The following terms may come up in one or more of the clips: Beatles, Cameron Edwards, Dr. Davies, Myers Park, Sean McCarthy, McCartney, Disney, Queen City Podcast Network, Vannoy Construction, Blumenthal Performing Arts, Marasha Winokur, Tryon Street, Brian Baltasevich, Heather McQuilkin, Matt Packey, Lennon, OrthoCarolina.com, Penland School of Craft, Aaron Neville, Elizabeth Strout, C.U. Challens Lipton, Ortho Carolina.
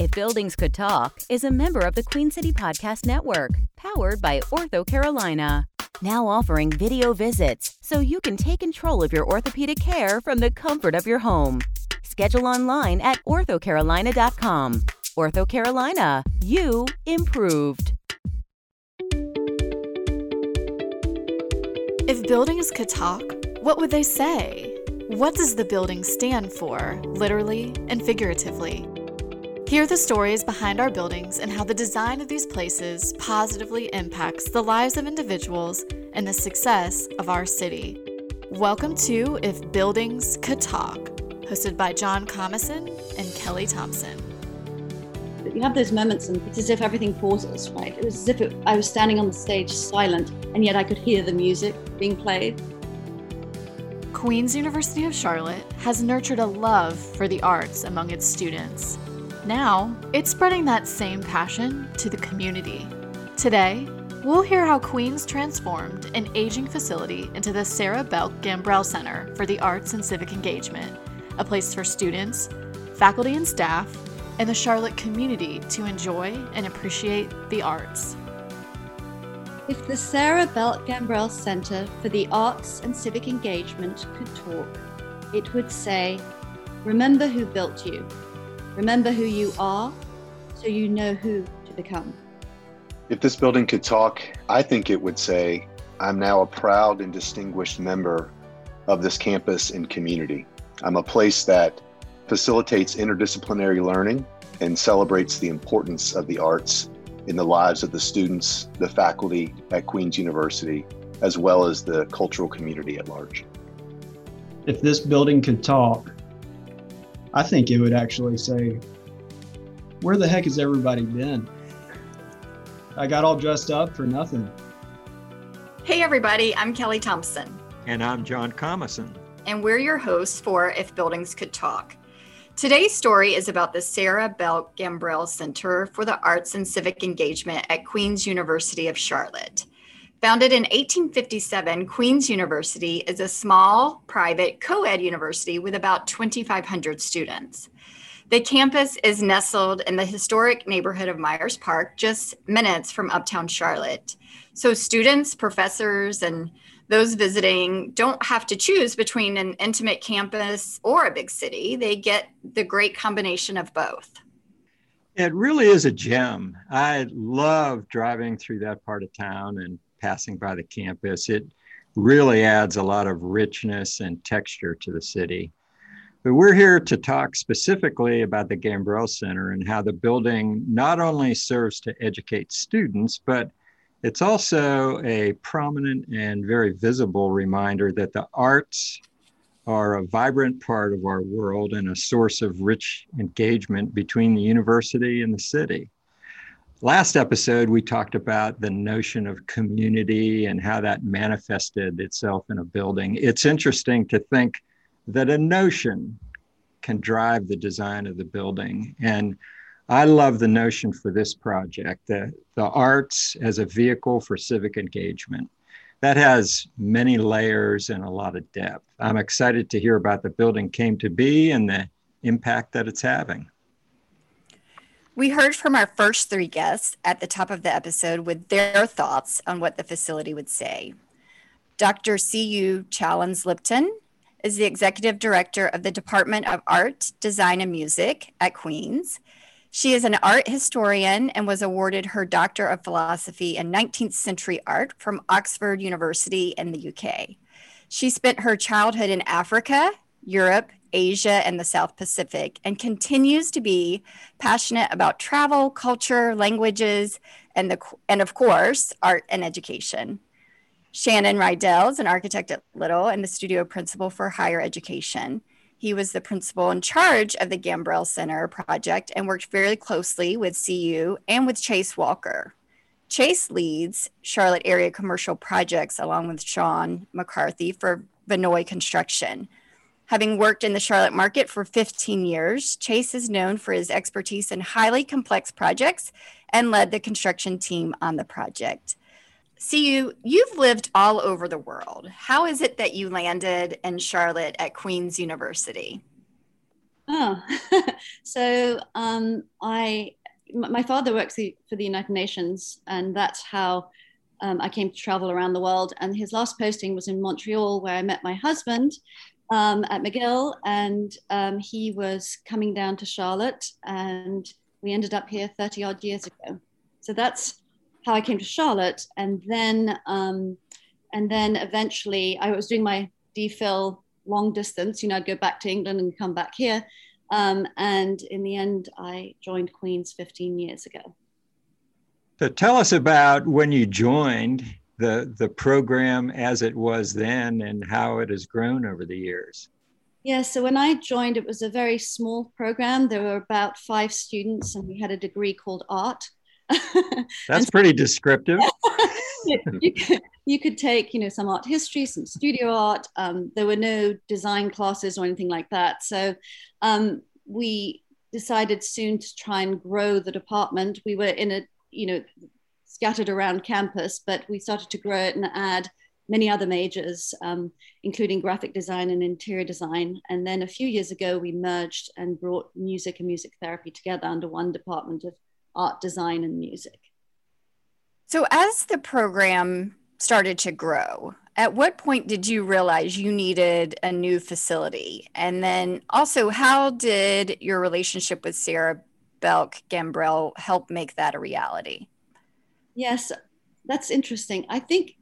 If Buildings Could Talk is a member of the Queen City Podcast Network, powered by Ortho Carolina. Now offering video visits so you can take control of your orthopedic care from the comfort of your home. Schedule online at OrthoCarolina.com. Ortho Carolina, you improved. If buildings could talk, what would they say? What does the building stand for, literally and figuratively? Hear the stories behind our buildings and how the design of these places positively impacts the lives of individuals and the success of our city. Welcome to If Buildings Could Talk, hosted by John Comison and Kelly Thompson. You have those moments and it's as if everything pauses, right? It was as if I was standing on the stage silent, and yet I could hear the music being played. Queens University of Charlotte has nurtured a love for the arts among its students. Now, it's spreading that same passion to the community. Today, we'll hear how Queens transformed an aging facility into the Sarah Belk Gambrell Center for the Arts and Civic Engagement, a place for students, faculty and staff, and the Charlotte community to enjoy and appreciate the arts. If the Sarah Belk Gambrell Center for the Arts and Civic Engagement could talk, it would say, remember who built you. Remember who you are, so you know who to become. If this building could talk, I think it would say, I'm now a proud and distinguished member of this campus and community. I'm a place that facilitates interdisciplinary learning and celebrates the importance of the arts in the lives of the students, the faculty at Queens University, as well as the cultural community at large. If this building could talk, I think it would actually say, where the heck has everybody been? I got all dressed up for nothing. Hey everybody, I'm Kelly Thompson. And I'm John Comison. And we're your hosts for If Buildings Could Talk. Today's story is about the Sarah Belk Gambrell Center for the Arts and Civic Engagement at Queens University of Charlotte. Founded in 1857, Queens University is a small, private, co-ed university with about 2,500 students. The campus is nestled in the historic neighborhood of Myers Park, just minutes from uptown Charlotte. So students, professors, and those visiting don't have to choose between an intimate campus or a big city. They get the great combination of both. It really is a gem. I love driving through that part of town and passing by the campus. It really adds a lot of richness and texture to the city. But we're here to talk specifically about the Gambrell Center and how the building not only serves to educate students, but it's also a prominent and very visible reminder that the arts are a vibrant part of our world and a source of rich engagement between the university and the city. Last episode, we talked about the notion of community and how that manifested itself in a building. It's interesting to think that a notion can drive the design of the building. And I love the notion for this project, the arts as a vehicle for civic engagement. That has many layers and a lot of depth. I'm excited to hear about the building came to be and the impact that it's having. We heard from our first three guests at the top of the episode with their thoughts on what the facility would say. Dr. C.U. Challens Lipton is the Executive Director of the Department of Art, Design, and Music at Queens. She is an art historian and was awarded her Doctor of Philosophy in 19th Century Art from Oxford University in the UK. She spent her childhood in Africa, Europe, Asia, and the South Pacific, and continues to be passionate about travel, culture, languages, and of course, art and education. Shannon Rydell is an architect at Little and the studio principal for higher education. He was the principal in charge of the Gambrell Center project and worked very closely with CU and with Chase Walker. Chase leads Charlotte area commercial projects along with Sean McCarthy for Vannoy Construction. Having worked in the Charlotte market for 15 years, Chase is known for his expertise in highly complex projects and led the construction team on the project. CU, you've lived all over the world. How is it that you landed in Charlotte at Queens University? Oh, so my father works for the United Nations, and that's how I came to travel around the world. And his last posting was in Montreal, where I met my husband at McGill, and he was coming down to Charlotte, and we ended up here 30 odd years ago. So that's how I came to Charlotte. And then eventually I was doing my DPhil long distance, I'd go back to England and come back here. And in the end, I joined Queen's 15 years ago. So tell us about when you joined the program as it was then and how it has grown over the years. Yeah, so when I joined, it was a very small program. There were about 5 students, and we had a degree called art. That's pretty descriptive. You could take, some art history, some studio art. There were no design classes or anything like that. So we decided soon to try and grow the department. We were in a, scattered around campus, but we started to grow it and add many other majors, including graphic design and interior design. And then a few years ago, we merged and brought music and music therapy together under one department of art, design, and music. So as the program started to grow, at what point did you realize you needed a new facility? And then also, how did your relationship with Sarah Belk Gambrell help make that a reality? Yes, that's interesting. I think,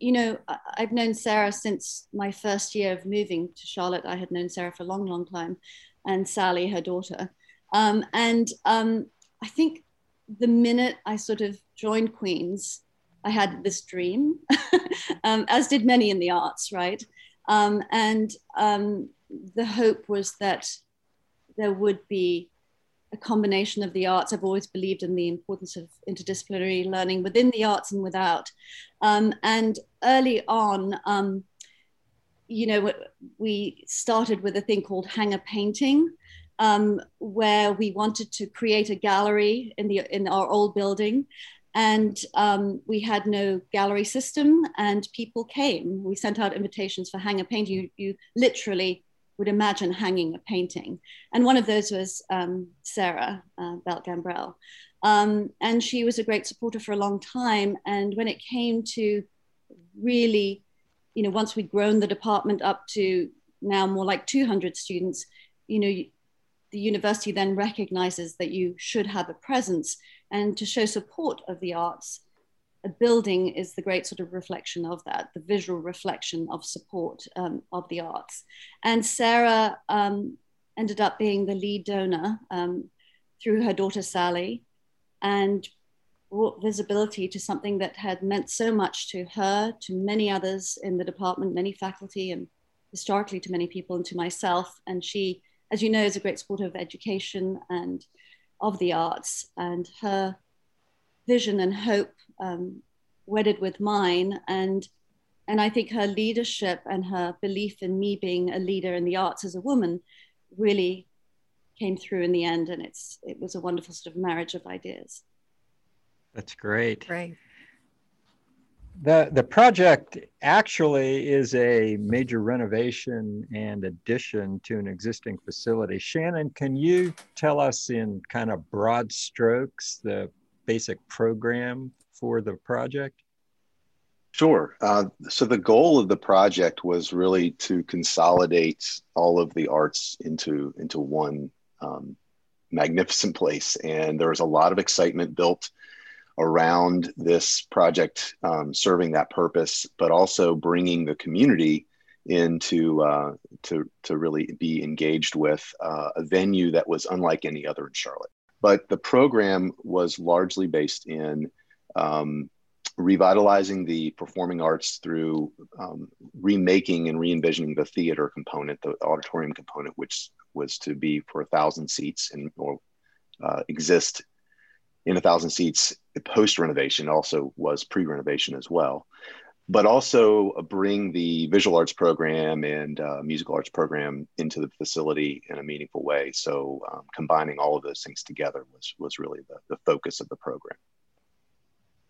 I've known Sarah since my first year of moving to Charlotte. I had known Sarah for a long, long time, and Sally, her daughter. I think the minute I sort of joined Queen's, I had this dream, as did many in the arts, right? The hope was that there would be a combination of the arts. I've always believed in the importance of interdisciplinary learning within the arts and without. And early on, we started with a thing called hanger painting, where we wanted to create a gallery in our old building. And we had no gallery system, and people came. We sent out invitations for hanger painting. You literally would imagine hanging a painting. And one of those was Sarah Belk Gambrell. And she was a great supporter for a long time. And when it came to really, once we'd grown the department up to now more like 200 students, the university then recognizes that you should have a presence. And to show support of the arts, a building is the great sort of reflection of that, the visual reflection of support of the arts. And Sarah ended up being the lead donor through her daughter, Sally, and brought visibility to something that had meant so much to her, to many others in the department, many faculty, and historically to many people, and to myself. And she, as you know, is a great supporter of education and of the arts, and her vision and hope wedded with mine. And I think her leadership and her belief in me being a leader in the arts as a woman really came through in the end. And it was a wonderful sort of marriage of ideas. That's great. Right. The project actually is a major renovation and addition to an existing facility. Shannon, can you tell us in kind of broad strokes the basic program for the project? Sure. So the goal of the project was really to consolidate all of the arts into one magnificent place. And there was a lot of excitement built around this project serving that purpose, but also bringing the community into to really be engaged with a venue that was unlike any other in Charlotte. But the program was largely based in revitalizing the performing arts through remaking and re-envisioning the theater component, the auditorium component, which was to be for 1,000 seats and or exist in 1,000 seats post-renovation, also was pre-renovation as well, but also bring the visual arts program and musical arts program into the facility in a meaningful way. So combining all of those things together was really the focus of the program.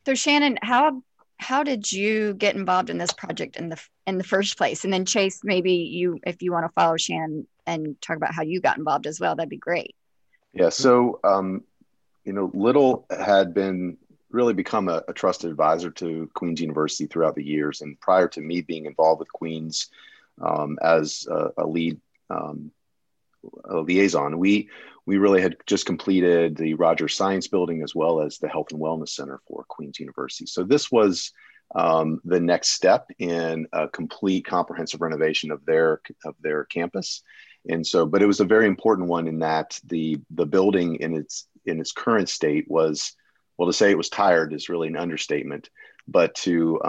So Shannon, how how did you get involved in this project in the first place? And then Chase, maybe you, if you want to follow Shannon and talk about how you got involved as well, that'd be great. Yeah. So, you know, Little had been really become a trusted advisor to Queens University throughout the years. And prior to me being involved with Queens as a lead liaison, we really had just completed the Rogers Science Building as well as the Health and Wellness Center for Queens University. So this was the next step in a complete comprehensive renovation of their campus. And so, but it was a very important one in that the building in its current state was, well, to say it was tired is really an understatement, but to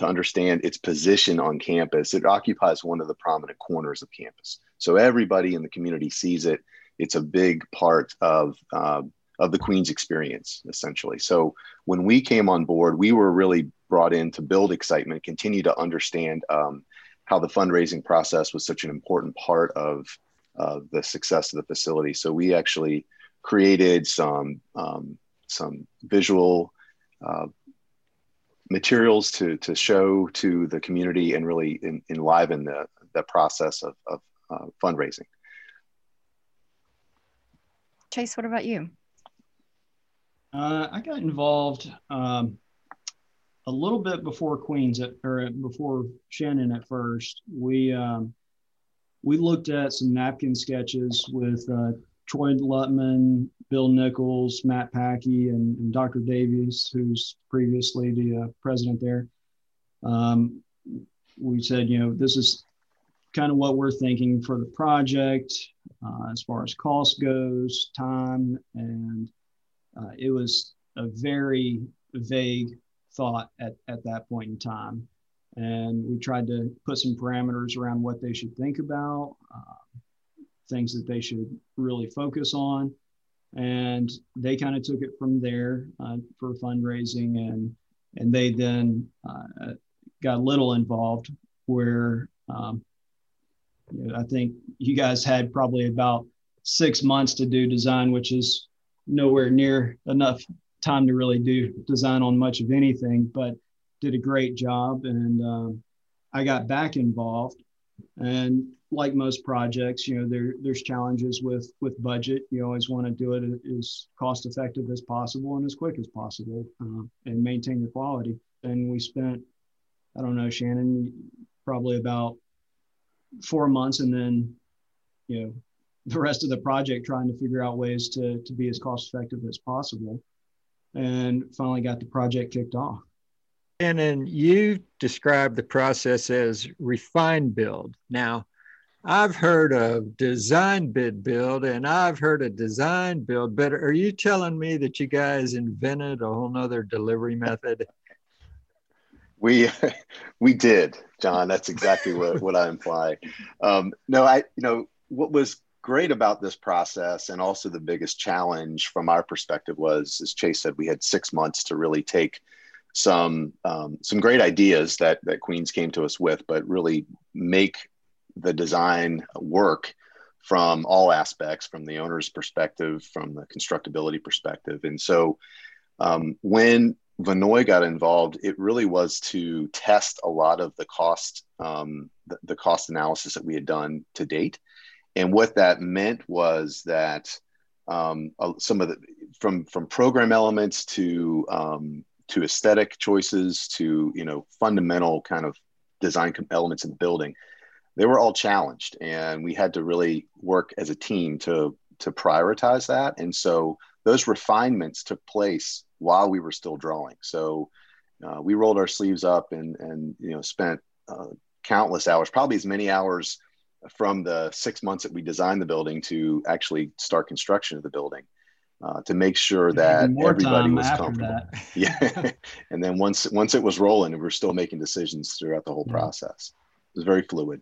understand its position on campus, it occupies one of the prominent corners of campus. So everybody in the community sees it. It's a big part of the Queens experience, essentially. So when we came on board, we were really brought in to build excitement, continue to understand how the fundraising process was such an important part of the success of the facility. So we actually created some visual materials to show to the community and really enliven the process of fundraising. Chase, what about you? I got involved a little bit before Queens, or before Shannon at first. We looked at some napkin sketches with Troy Lutman, Bill Nichols, Matt Packey, and Dr. Davies, who's previously the president there. We said, you know, this is kind of what we're thinking for the project as far as cost goes, time, and it was a very vague thought at that point in time. And we tried to put some parameters around what they should think about, things that they should really focus on. And they kind of took it from there for fundraising. And they then got a little involved where you know, I think you guys had probably about 6 months to do design, which is nowhere near enough time to really do design on much of anything, but did a great job. And I got back involved. And like most projects, you know, there's challenges with budget. You always want to do it as cost effective as possible and as quick as possible and maintain the quality. And we spent, I don't know, Shannon, probably about 4 months, and then, you know, the rest of the project trying to figure out ways to be as cost effective as possible, and finally got the project kicked off. And then you described the process as refine build. Now, I've heard of design bid build, and I've heard of design build, but are you telling me that you guys invented a whole nother delivery method? We did, John. That's exactly what I imply. No, you know, what was great about this process, and also the biggest challenge from our perspective was, as Chase said, we had 6 months to really take some great ideas that Queens came to us with, but really make the design work from all aspects, from the owner's perspective, from the constructability perspective. And so when Vannoy got involved, it really was to test a lot of the cost, the cost analysis that we had done to date. And what that meant was that some of the, from program elements to aesthetic choices to, you know, fundamental kind of design elements in the building, they were all challenged, and we had to really work as a team to prioritize that. And so those refinements took place while we were still drawing. So we rolled our sleeves up and you know, spent countless hours, probably as many hours from the 6 months that we designed the building to actually start construction of the building to make sure that everybody was comfortable. Yeah. And then once it was rolling, we were still making decisions throughout the whole process. It was very fluid.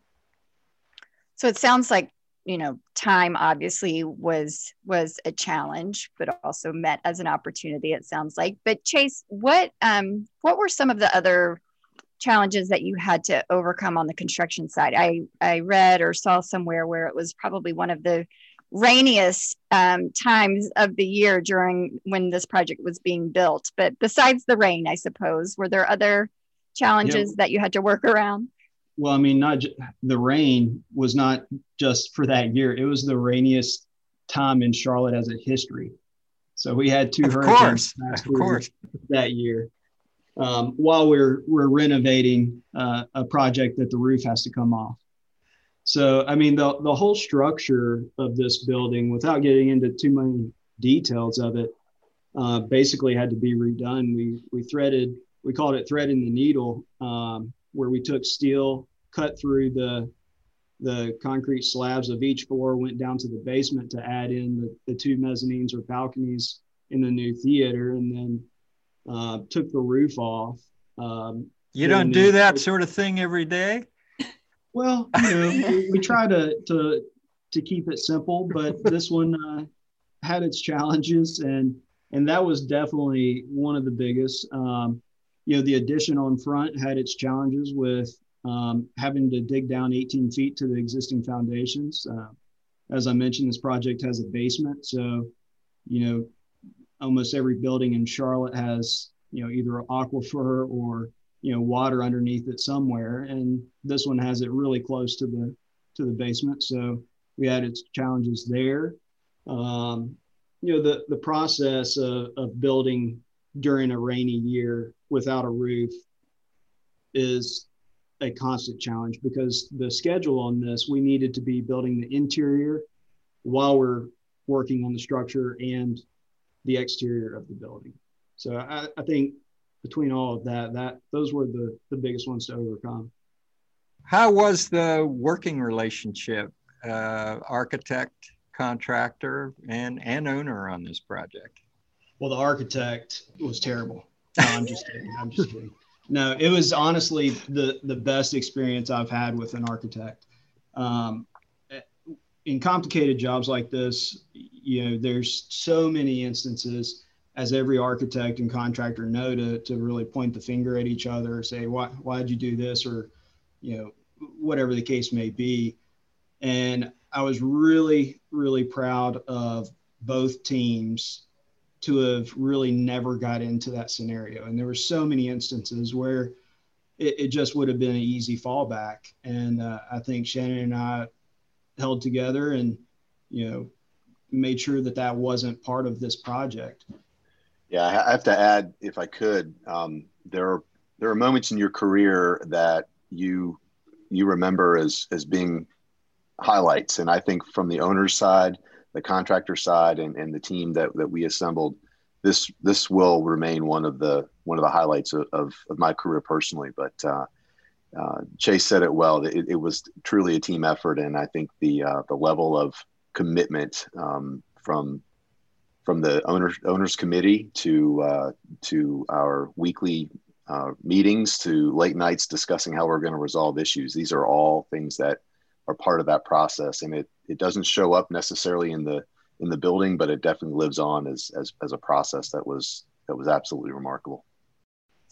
So it sounds like, you know, time obviously was a challenge, but also met as an opportunity, it sounds like. But Chase, what were some of the other challenges that you had to overcome on the construction side? I read or saw somewhere where it was probably one of the rainiest times of the year during when this project was being built. But besides the rain, I suppose, were there other challenges that you had to work around? Well, I mean, the rain was not just for that year. It was the rainiest time in Charlotte as a history. So we had two hurricanes that year. While we're renovating a project that the roof has to come off. So, I mean, the whole structure of this building, without getting into too many details of it, basically had to be redone. We called it threading the needle, where we took steel, cut through the concrete slabs of each floor, went down to the basement to add in the two mezzanines or balconies in the new theater, and then took the roof off. You don't do that sort of thing every day? Well, you know, we try to keep it simple, but this one had its challenges, and that was definitely one of the biggest. You know, the addition on front had its challenges with having to dig down 18 feet to the existing foundations. As I mentioned, this project has a basement, so, you know, almost every building in Charlotte has, you know, either an aquifer or, you know, water underneath it somewhere. And this one has it really close to the basement. So we had its challenges there. You know, the process of building during a rainy year without a roof is a constant challenge, because the schedule on this, we needed to be building the interior while we're working on the structure and the exterior of the building. So I think between all of that those were the biggest ones to overcome. How was the working relationship, architect, contractor, and owner on this project? Well, the architect was terrible. No, I'm just kidding. I'm just kidding. No, it was honestly the best experience I've had with an architect. In complicated jobs like this, you know, there's so many instances, as every architect and contractor know, to really point the finger at each other, say, why did you do this? Or, you know, whatever the case may be. And I was really, really proud of both teams to have really never got into that scenario. And there were so many instances where it just would have been an easy fallback. And I think Shannon and I held together and, you know, made sure that wasn't part of this project. Yeah, I have to add, if I could, there are moments in your career that you remember as being highlights. And I think from the owner's side, the contractor side, and the team that we assembled, this will remain one of the highlights of my career personally. But Chase said it well. It was truly a team effort, and I think the level of commitment from the owners committee to our weekly meetings, to late nights discussing how we're going to resolve issues. These are all things that are part of that process, and it doesn't show up necessarily in the building, but it definitely lives on as a process that was absolutely remarkable.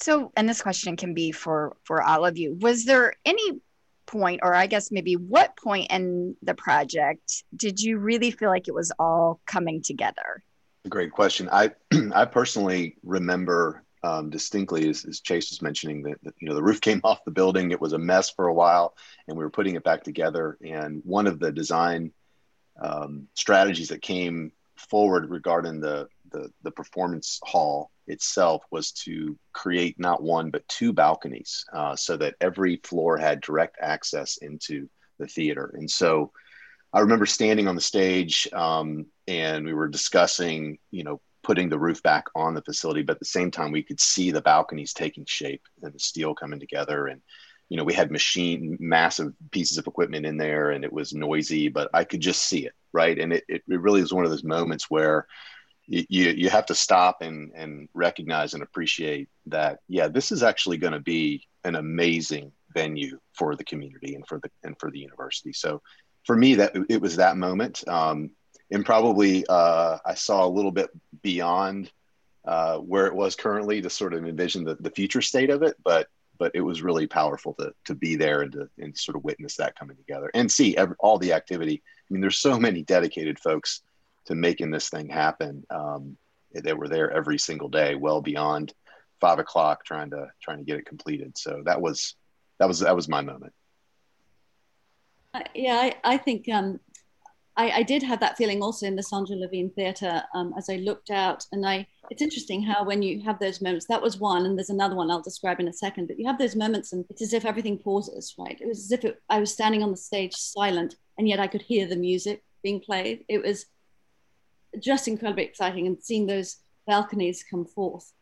So, and this question can be for all of you. Was there any point, or I guess maybe what point in the project did you really feel like it was all coming together? Great question. I personally remember distinctly, as Chase was mentioning, that you know, the roof came off the building. It was a mess for a while, and we were putting it back together. And one of the design strategies that came forward regarding the performance hall itself was to create not one but two balconies, so that every floor had direct access into the theater. And so I remember standing on the stage, and we were discussing, you know, putting the roof back on the facility, but at the same time we could see the balconies taking shape and the steel coming together. And, you know, we had massive pieces of equipment in there, and it was noisy, but I could just see it, right? And it really is one of those moments where you have to stop and recognize and appreciate that, yeah, this is actually going to be an amazing venue for the community and for the university. So for me, that it was that moment. And probably I saw a little bit beyond where it was currently to sort of envision the future state of it. But it was really powerful to be there and to sort of witness that coming together and see all the activity I mean, there's so many dedicated folks to making this thing happen that were there every single day, well beyond 5 o'clock, trying to get it completed. So that was my moment. I think I did have that feeling also in the Sandra Levine Theatre as I looked out, and it's interesting how when you have those moments, that was one, and there's another one I'll describe in a second, but you have those moments and it's as if everything pauses, right? It was as if I was standing on the stage silent, and yet I could hear the music being played. It was just incredibly exciting, and seeing those balconies come forth.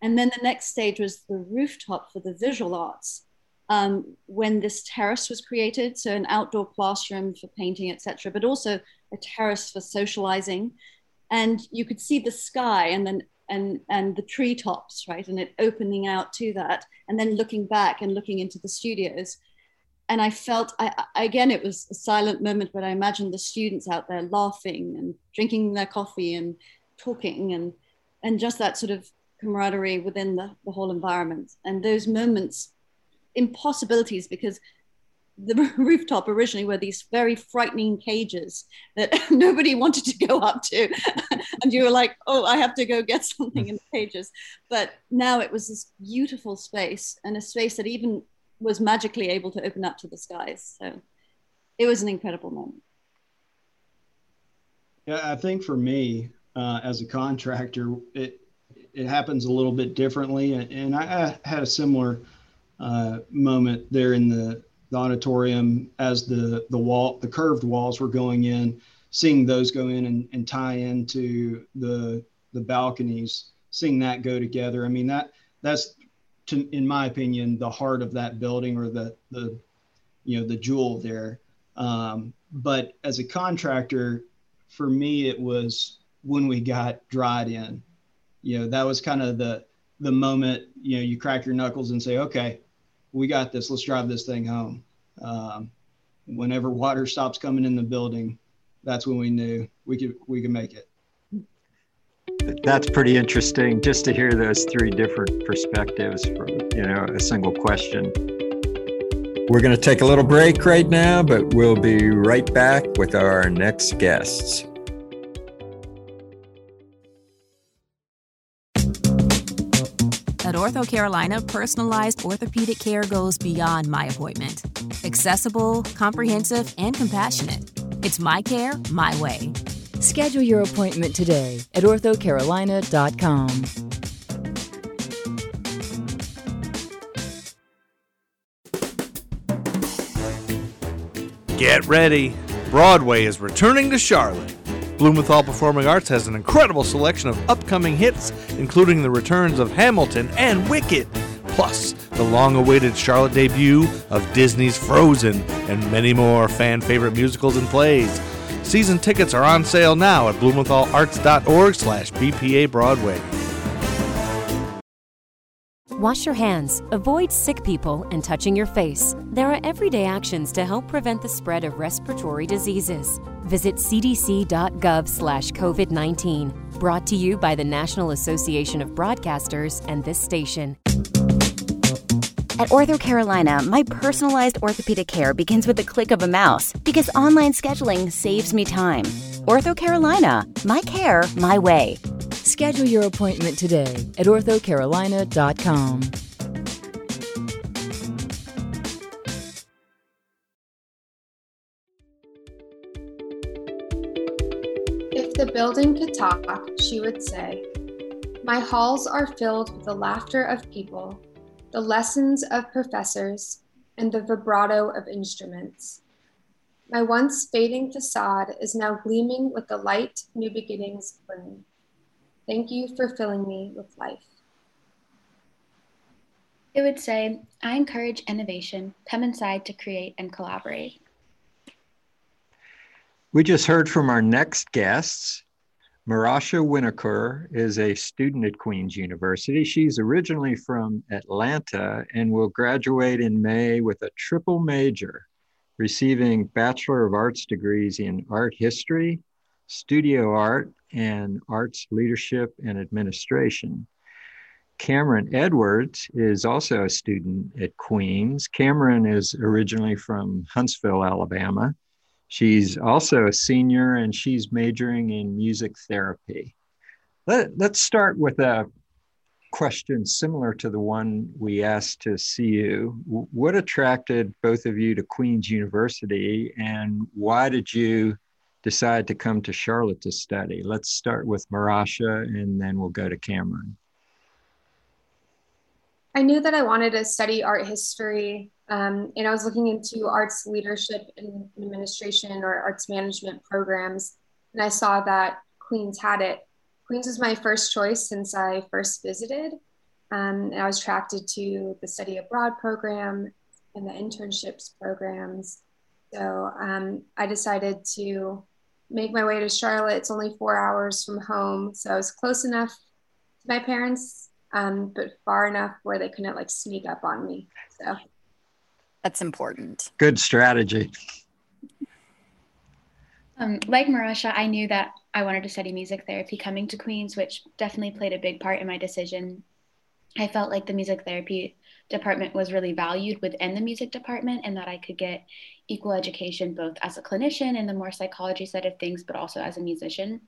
And then the next stage was the rooftop for the visual arts, when this terrace was created, so an outdoor classroom for painting, etc., but also a terrace for socializing. And you could see the sky and the treetops, right? And it opening out to that, and then looking back and looking into the studios. And I felt, again, it was a silent moment, but I imagined the students out there laughing and drinking their coffee and talking, and just that sort of camaraderie within the whole environment. And those moments, impossibilities, because the rooftop originally were these very frightening cages that nobody wanted to go up to. And you were like, oh, I have to go get something in the cages. But now it was this beautiful space, and a space that even was magically able to open up to the skies. So it was an incredible moment. Yeah, I think for me, as a contractor, it happens a little bit differently. And I had a similar moment there in the auditorium as the curved walls were going in, seeing those go in and tie into the balconies, seeing that go together. I mean, that's, in my opinion, the heart of that building, or the jewel there. But as a contractor, for me, it was when we got dried in. You know, that was kind of the moment, you know, you crack your knuckles and say, okay, we got this, let's drive this thing home. Whenever water stops coming in the building, that's when we knew we could make it. That's pretty interesting, just to hear those three different perspectives from, you know, a single question. We're going to take a little break right now, but we'll be right back with our next guests. At Ortho Carolina, personalized orthopedic care goes beyond my appointment. Accessible, comprehensive, and compassionate. It's my care, my way. Schedule your appointment today at OrthoCarolina.com. Get ready. Broadway is returning to Charlotte. Blumenthal Performing Arts has an incredible selection of upcoming hits, including the returns of Hamilton and Wicked, plus the long-awaited Charlotte debut of Disney's Frozen, and many more fan-favorite musicals and plays. Season tickets are on sale now at BlumenthalArts.org/BPA Broadway. Wash your hands, avoid sick people, and touching your face. There are everyday actions to help prevent the spread of respiratory diseases. Visit cdc.gov/COVID-19. Brought to you by the National Association of Broadcasters and this station. At Ortho Carolina, my personalized orthopedic care begins with the click of a mouse, because online scheduling saves me time. Ortho Carolina, my care, my way. Schedule your appointment today at OrthoCarolina.com. If the building could talk, she would say, "My halls are filled with the laughter of people, the lessons of professors, and the vibrato of instruments. My once fading facade is now gleaming with the light new beginnings bloom. Thank you for filling me with life." It would say, "I encourage innovation. Come inside to create and collaborate." We just heard from our next guests. Marasha Winokur is a student at Queens University. She's originally from Atlanta and will graduate in May with a triple major, receiving Bachelor of Arts degrees in Art History, Studio Art, and Arts Leadership and Administration. Cameron Edwards is also a student at Queens. Cameron is originally from Huntsville, Alabama. She's also a senior, and she's majoring in music therapy. Let's start with a question similar to the one we asked to CU. What attracted both of you to Queens University, and why did you decide to come to Charlotte to study? Let's start with Marasha, and then we'll go to Cameron. I knew that I wanted to study art history, and I was looking into arts leadership and administration or arts management programs, and I saw that Queens had it. Queens was my first choice since I first visited, and I was attracted to the study abroad program and the internships programs. So I decided to make my way to Charlotte. It's only 4 hours from home, so I was close enough to my parents, but far enough where they couldn't like sneak up on me. So that's important. Good strategy. Like Marasha, I knew that I wanted to study music therapy coming to Queens, which definitely played a big part in my decision. I felt like the music therapy department was really valued within the music department, and that I could get equal education both as a clinician and the more psychology side of things, but also as a musician.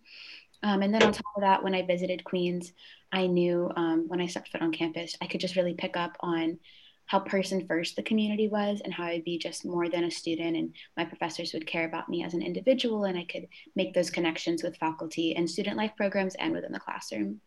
And then on top of that, when I visited Queens, I knew when I stepped foot on campus, I could just really pick up on how person first the community was, and how I'd be just more than a student, and my professors would care about me as an individual, and I could make those connections with faculty and student life programs and within the classroom.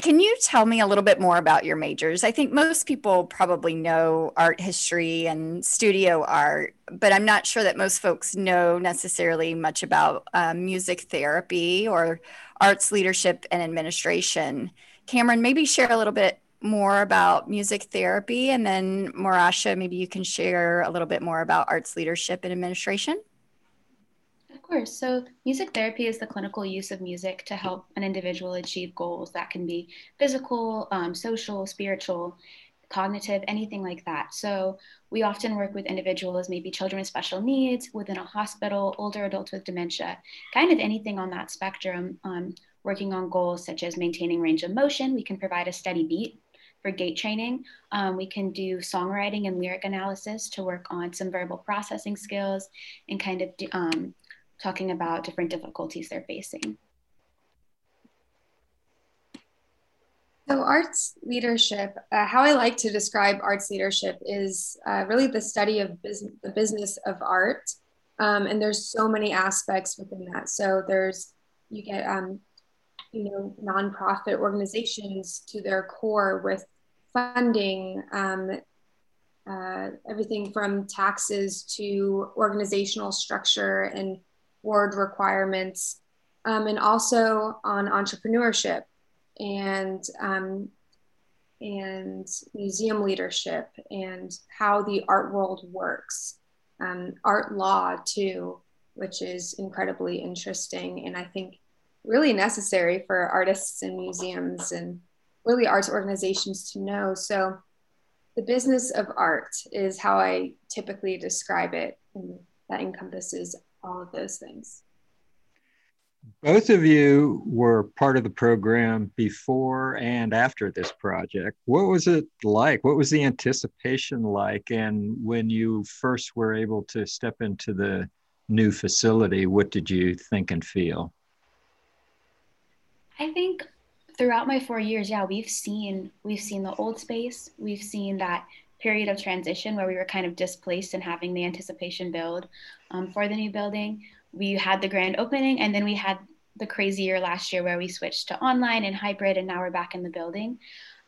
Can you tell me a little bit more about your majors? I think most people probably know art history and studio art, but I'm not sure that most folks know necessarily much about music therapy or arts leadership and administration. Cameron, maybe share a little bit more about music therapy, and then Marasha, maybe you can share a little bit more about arts leadership and administration. Of course. So music therapy is the clinical use of music to help an individual achieve goals that can be physical, social, spiritual, cognitive, anything like that. So we often work with individuals, maybe children with special needs, within a hospital, older adults with dementia, kind of anything on that spectrum, working on goals such as maintaining range of motion. We can provide a steady beat for gait training. We can do songwriting and lyric analysis to work on some verbal processing skills and kind of talking about different difficulties they're facing. So arts leadership, how I like to describe arts leadership is really the study of the business of art. And there's so many aspects within that. So there's, you get, nonprofit organizations to their core with funding, everything from taxes to organizational structure and board requirements, and also on entrepreneurship and museum leadership and how the art world works, art law too, which is incredibly interesting and I think really necessary for artists and museums and really arts organizations to know. So the business of art is how I typically describe it, and that encompasses all of those things. Both of you were part of the program before and after this project. What was it like? What was the anticipation like? And when you first were able to step into the new facility, what did you think and feel? I think throughout my 4 years, we've seen the old space. We've seen that period of transition where we were kind of displaced and having the anticipation build for the new building. We had the grand opening, and then we had the crazy year last year where we switched to online and hybrid, and now we're back in the building.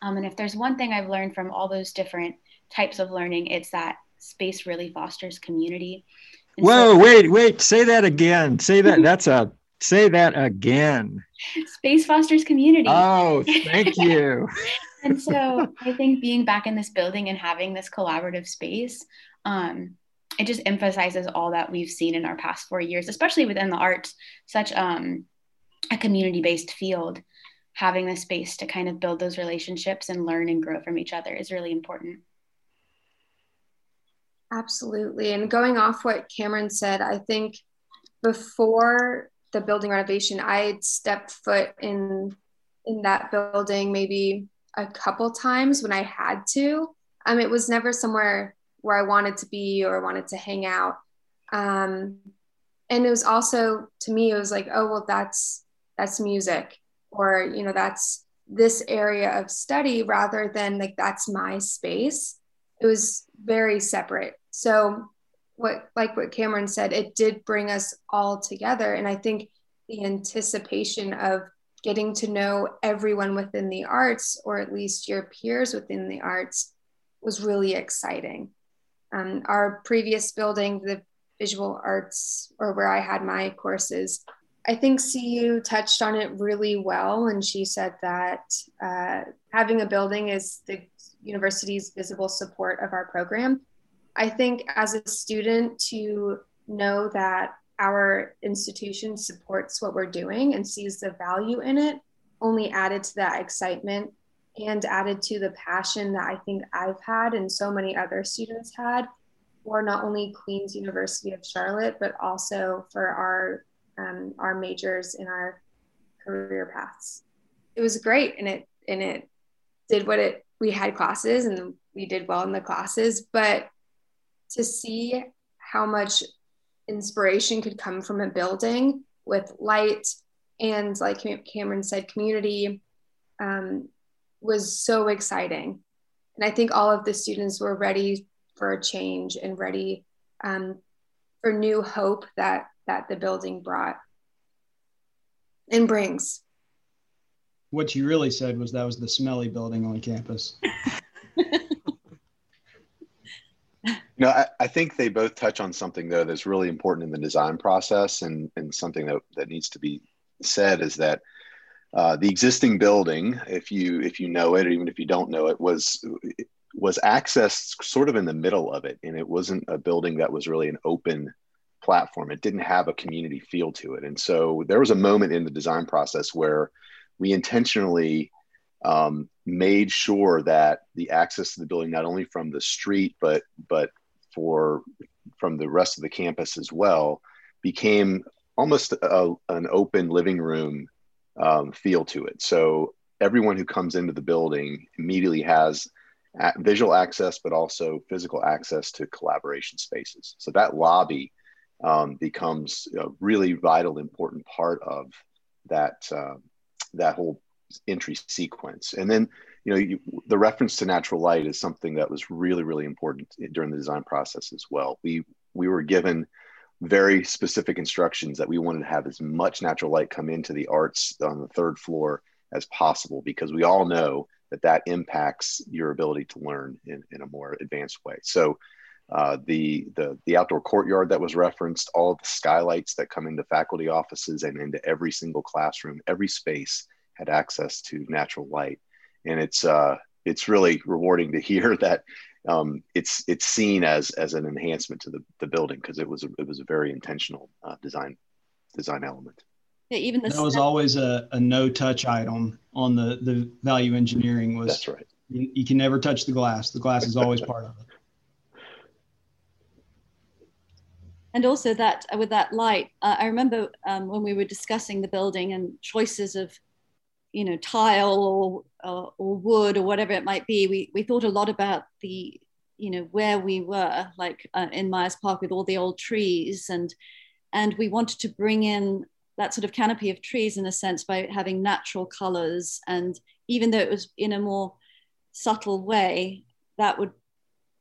And if there's one thing I've learned from all those different types of learning, it's that space really fosters community. And whoa, so wait, say that again. Say that again. Space fosters community. Oh, thank you. And so I think being back in this building and having this collaborative space, it just emphasizes all that we've seen in our past 4 years, especially within the arts, such a community-based field. Having the space to kind of build those relationships and learn and grow from each other is really important. Absolutely. And going off what Cameron said, I think before the building renovation, I had stepped foot in that building maybe a couple times when I had to. It was never somewhere where I wanted to be or wanted to hang out. And it was also, to me, it was like, oh, well, that's music, or, you know, that's this area of study, rather than like, that's my space. It was very separate. So what Cameron said, it did bring us all together. And I think the anticipation of getting to know everyone within the arts, or at least your peers within the arts, was really exciting. Our previous building, the visual arts, or where I had my courses, I think CU touched on it really well when she said that having a building is the university's visible support of our program. I think as a student, to know that our institution supports what we're doing and sees the value in it only added to that excitement and added to the passion that I think I've had and so many other students had for not only Queens University of Charlotte, but also for our majors in our career paths. It was great, and it did what it, we had classes and we did well in the classes, but to see how much inspiration could come from a building with light and, like Cameron said, community was so exciting. And I think all of the students were ready for a change and ready for new hope that the building brought and brings. What you really said was that was the smelly building on campus. No, I think they both touch on something, though, that's really important in the design process, and something that needs to be said is that the existing building, if you know it, or even if you don't know it, was accessed sort of in the middle of it, and it wasn't a building that was really an open platform. It didn't have a community feel to it, and so there was a moment in the design process where we intentionally made sure that the access to the building, not only from the street, but from the rest of the campus as well, became almost an open living room feel to it. So everyone who comes into the building immediately has visual access, but also physical access to collaboration spaces. So that lobby becomes a really vital, important part of that whole entry sequence. And then, you know, the reference to natural light is something that was really, really important during the design process as well. We were given very specific instructions that we wanted to have as much natural light come into the arts on the third floor as possible, because we all know that impacts your ability to learn in a more advanced way. So the outdoor courtyard that was referenced, all of the skylights that come into faculty offices and into every single classroom, every space had access to natural light. And it's really rewarding to hear that it's seen as an enhancement to the building, because it was a very intentional design element. Yeah, even that was always a no touch item on the value engineering was. That's right. You can never touch the glass. The glass is always part of it. And also that with that light, I remember when we were discussing the building and choices of, you know, tile or wood or whatever it might be, we thought a lot about the, you know, where we were, like in Myers Park with all the old trees, and we wanted to bring in that sort of canopy of trees in a sense by having natural colors. And even though it was in a more subtle way, that would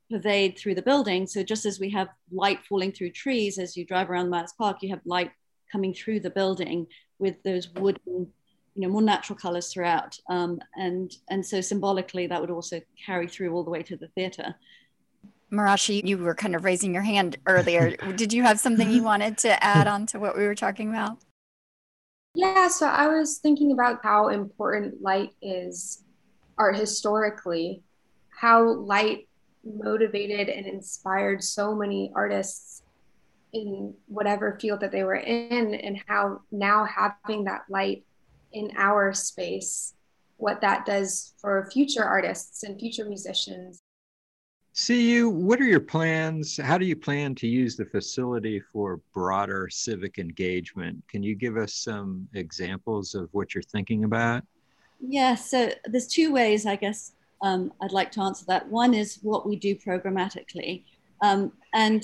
pervade through the building. So just as we have light falling through trees, as you drive around Myers Park, you have light coming through the building with those wooden, you know, more natural colors throughout. And so symbolically, that would also carry through all the way to the theater. Marasha, you were kind of raising your hand earlier. Did you have something you wanted to add on to what we were talking about? Yeah, so I was thinking about how important light is, art historically, how light motivated and inspired so many artists in whatever field that they were in, and how now having that light in our space, what that does for future artists and future musicians. CU, what are your plans? How do you plan to use the facility for broader civic engagement? Can you give us some examples of what you're thinking about? Yeah, so there's two ways, I guess, I'd like to answer that. One is what we do programmatically. And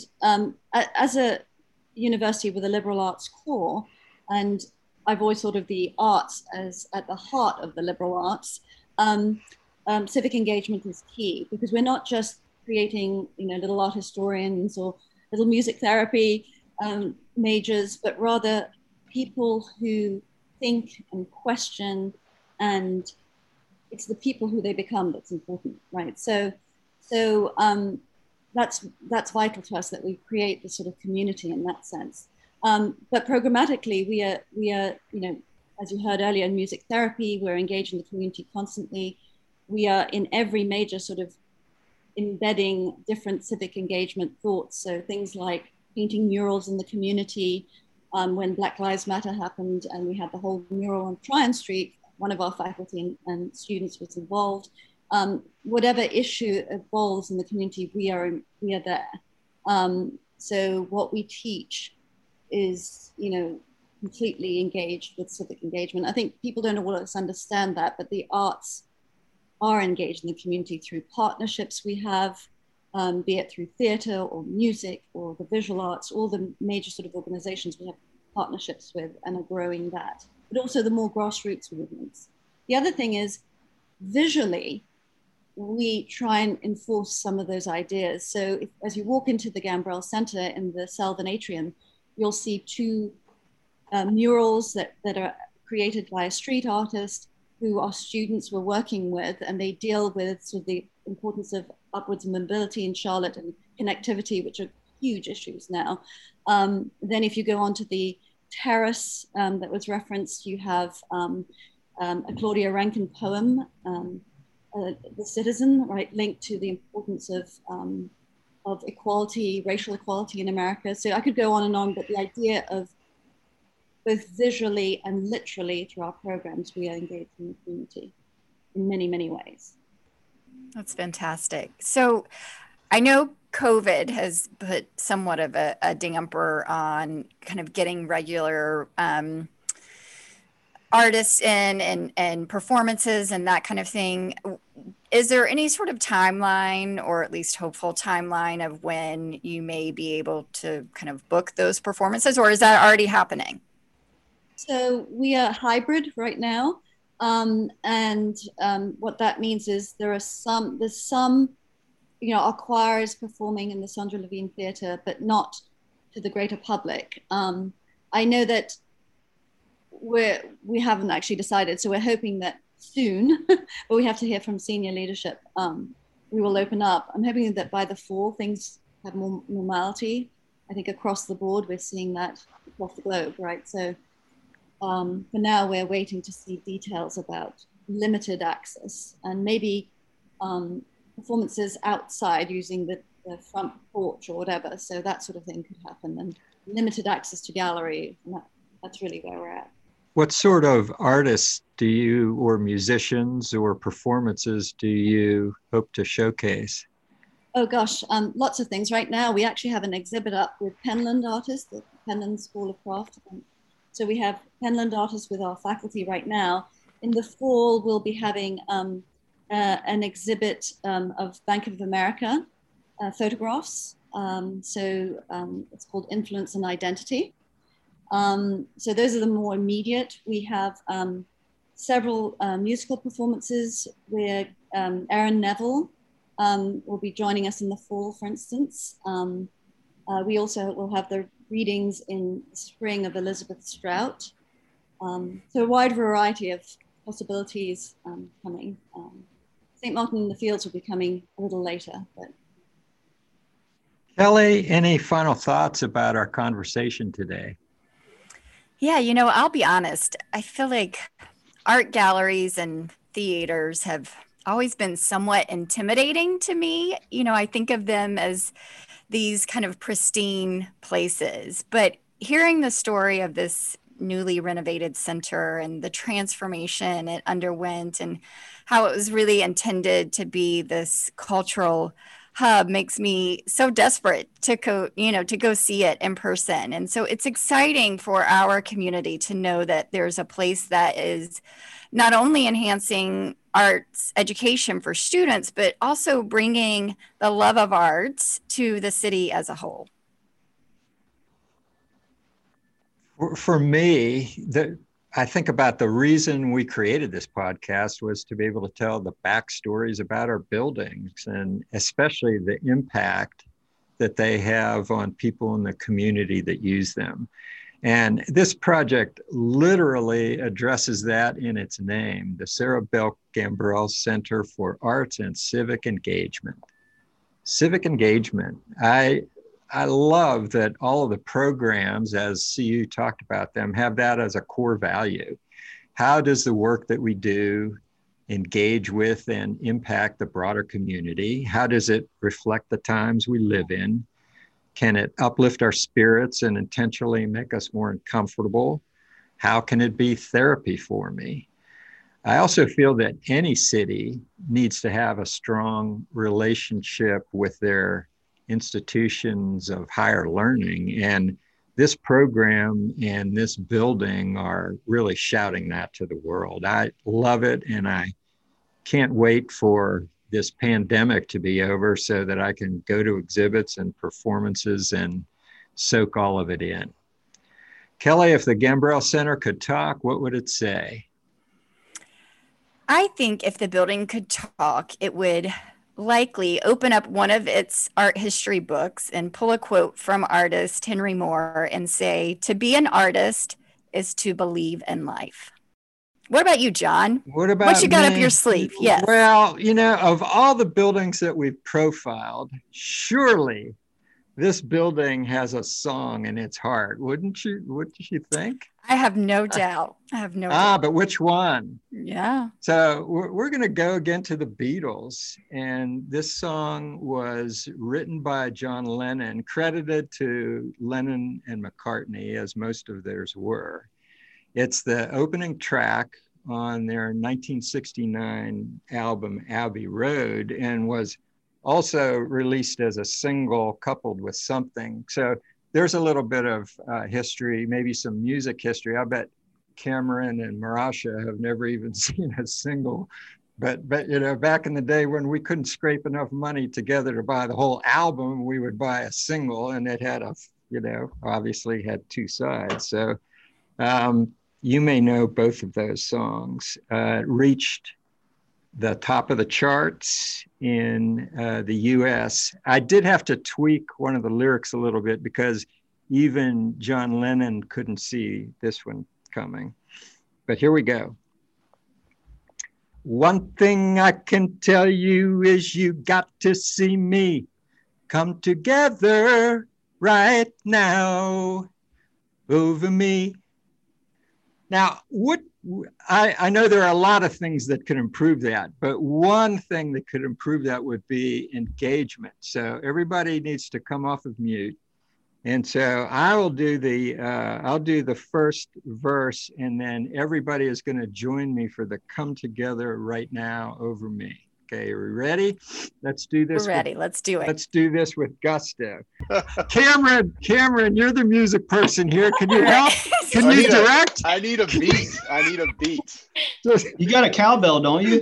as a university with a liberal arts core, and I've always thought of the arts as at the heart of the liberal arts. Civic engagement is key, because we're not just creating, you know, little art historians or little music therapy majors, but rather people who think and question, and it's the people who they become that's important, right? So that's vital to us, that we create this sort of community in that sense. But programmatically, we are, you know, as you heard earlier, in music therapy, we're engaged in the community constantly. We are in every major sort of embedding different civic engagement thoughts. So things like painting murals in the community. When Black Lives Matter happened and we had the whole mural on Tryon Street, one of our faculty and students was involved. Whatever issue evolves in the community, we are there. So what we teach is, you know, completely engaged with civic engagement. I think people don't always understand that, but the arts are engaged in the community through partnerships we have, be it through theater or music or the visual arts, all the major sort of organizations we have partnerships with and are growing that, but also the more grassroots movements. The other thing is, visually, we try and enforce some of those ideas. So if, as you walk into the Gambrell Center in the Selvan Atrium, you'll see two murals that are created by a street artist who our students were working with, and they deal with sort of the importance of upwards mobility in Charlotte and connectivity, which are huge issues now. Then if you go on to the terrace that was referenced, you have a Claudia Rankine poem, The Citizen, right, linked to the importance of equality, racial equality in America. So I could go on and on, but the idea of both visually and literally through our programs, we are engaged in the community in many, many ways. That's fantastic. So I know COVID has put somewhat of a damper on kind of getting regular artists in and performances and that kind of thing. Is there any sort of timeline, or at least hopeful timeline, of when you may be able to kind of book those performances, or is that already happening? So we are hybrid right now. What that means is there's some, you know, our choir is performing in the Sandra Levine Theatre, but not to the greater public. I know that we haven't actually decided, so we're hoping that soon, but we have to hear from senior leadership. We will open up. I'm hoping that by the fall, things have more normality. I think across the board, we're seeing that across the globe, right? So for now, we're waiting to see details about limited access and maybe performances outside using the front porch or whatever. So that sort of thing could happen, and limited access to gallery. And that's really where we're at. What sort of artists do you, or musicians or performances do you hope to showcase? Oh gosh, lots of things. Right now, we actually have an exhibit up with Penland artists, the Penland School of Craft. So we have Penland artists with our faculty right now. In the fall, we'll be having an exhibit of Bank of America photographs. So it's called Influence and Identity. So those are the more immediate. We have several musical performances where Aaron Neville will be joining us in the fall, for instance. We also will have the readings in spring of Elizabeth Strout. So a wide variety of possibilities coming. St. Martin in the Fields will be coming a little later. But. Kelly, any final thoughts about our conversation today? Yeah, you know, I'll be honest. I feel like art galleries and theaters have always been somewhat intimidating to me. You know, I think of them as these kind of pristine places, but hearing the story of this newly renovated center and the transformation it underwent and how it was really intended to be this cultural hub makes me so desperate to go see it in person. And so it's exciting for our community to know that there's a place that is not only enhancing arts education for students, but also bringing the love of arts to the city as a whole. For me, I think about the reason we created this podcast was to be able to tell the backstories about our buildings, and especially the impact that they have on people in the community that use them. And this project literally addresses that in its name, the Sarah Belk Gambrell Center for Arts and Civic Engagement. Civic engagement. I love that all of the programs, as CU talked about them, have that as a core value. How does the work that we do engage with and impact the broader community? How does it reflect the times we live in? Can it uplift our spirits and intentionally make us more uncomfortable? How can it be therapy for me? I also feel that any city needs to have a strong relationship with their institutions of higher learning, and this program and this building are really shouting that to the world. I love it, and I can't wait for this pandemic to be over so that I can go to exhibits and performances and soak all of it in. Kelly, if the Gambrell Center could talk, what would it say? I think if the building could talk, it would likely open up one of its art history books and pull a quote from artist Henry Moore and say, "To be an artist is to believe in life." What about you, John? What you got up your sleeve? Yes. Well, you know, of all the buildings that we've profiled, surely this building has a song in its heart, wouldn't you? Wouldn't you think? I have no doubt. But which one? Yeah. So we're going to go again to the Beatles, and this song was written by John Lennon, credited to Lennon and McCartney, as most of theirs were. It's the opening track on their 1969 album, Abbey Road, and was also released as a single coupled with something. So there's a little bit of history, maybe some music history. I bet Cameron and Marasha have never even seen a single, but you know, back in the day when we couldn't scrape enough money together to buy the whole album, we would buy a single, and it had obviously had two sides. So you may know both of those songs. Reached the top of the charts in the US. I did have to tweak one of the lyrics a little bit because even John Lennon couldn't see this one coming. But here we go. One thing I can tell you is you got to see me. Come together right now over me. Now, I know there are a lot of things that could improve that, but one thing that could improve that would be engagement. So everybody needs to come off of mute. And so I will do the first verse, and then everybody is going to join me for the come together right now over me. Okay, are we ready? Let's do this. We're ready. Let's do it. Let's do this with gusto. Cameron, you're the music person here. Can you help? Can you direct? I need a beat. You got a cowbell, don't you?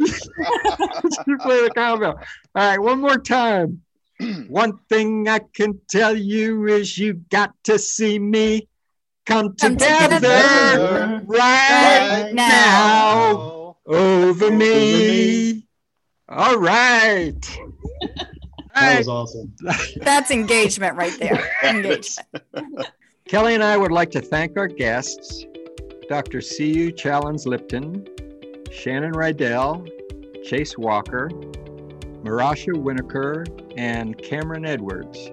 You play the cowbell. All right, one more time. One thing I can tell you is you got to see me. Come together right now over me. All right. That was awesome. That's engagement right there. Engagement. Kelly and I would like to thank our guests, Dr. C.U. Challens Lipton, Shannon Rydell, Chase Walker, Marasha Winokur, and Cameron Edwards.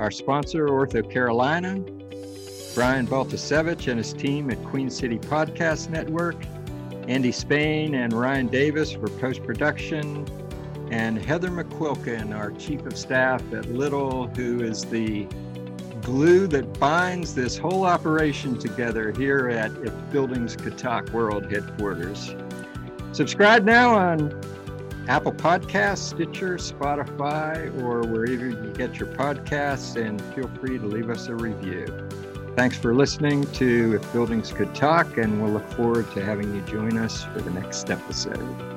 Our sponsor, Ortho Carolina, Brian Baltasevich and his team at Queen City Podcast Network, Andy Spain and Ryan Davis for post-production, and Heather McQuilkin, our chief of staff at Little, who is the glue that binds this whole operation together here at If Buildings Could Talk World Headquarters. Subscribe now on Apple Podcasts, Stitcher, Spotify, or wherever you get your podcasts, and feel free to leave us a review. Thanks for listening to If Buildings Could Talk, and we'll look forward to having you join us for the next episode.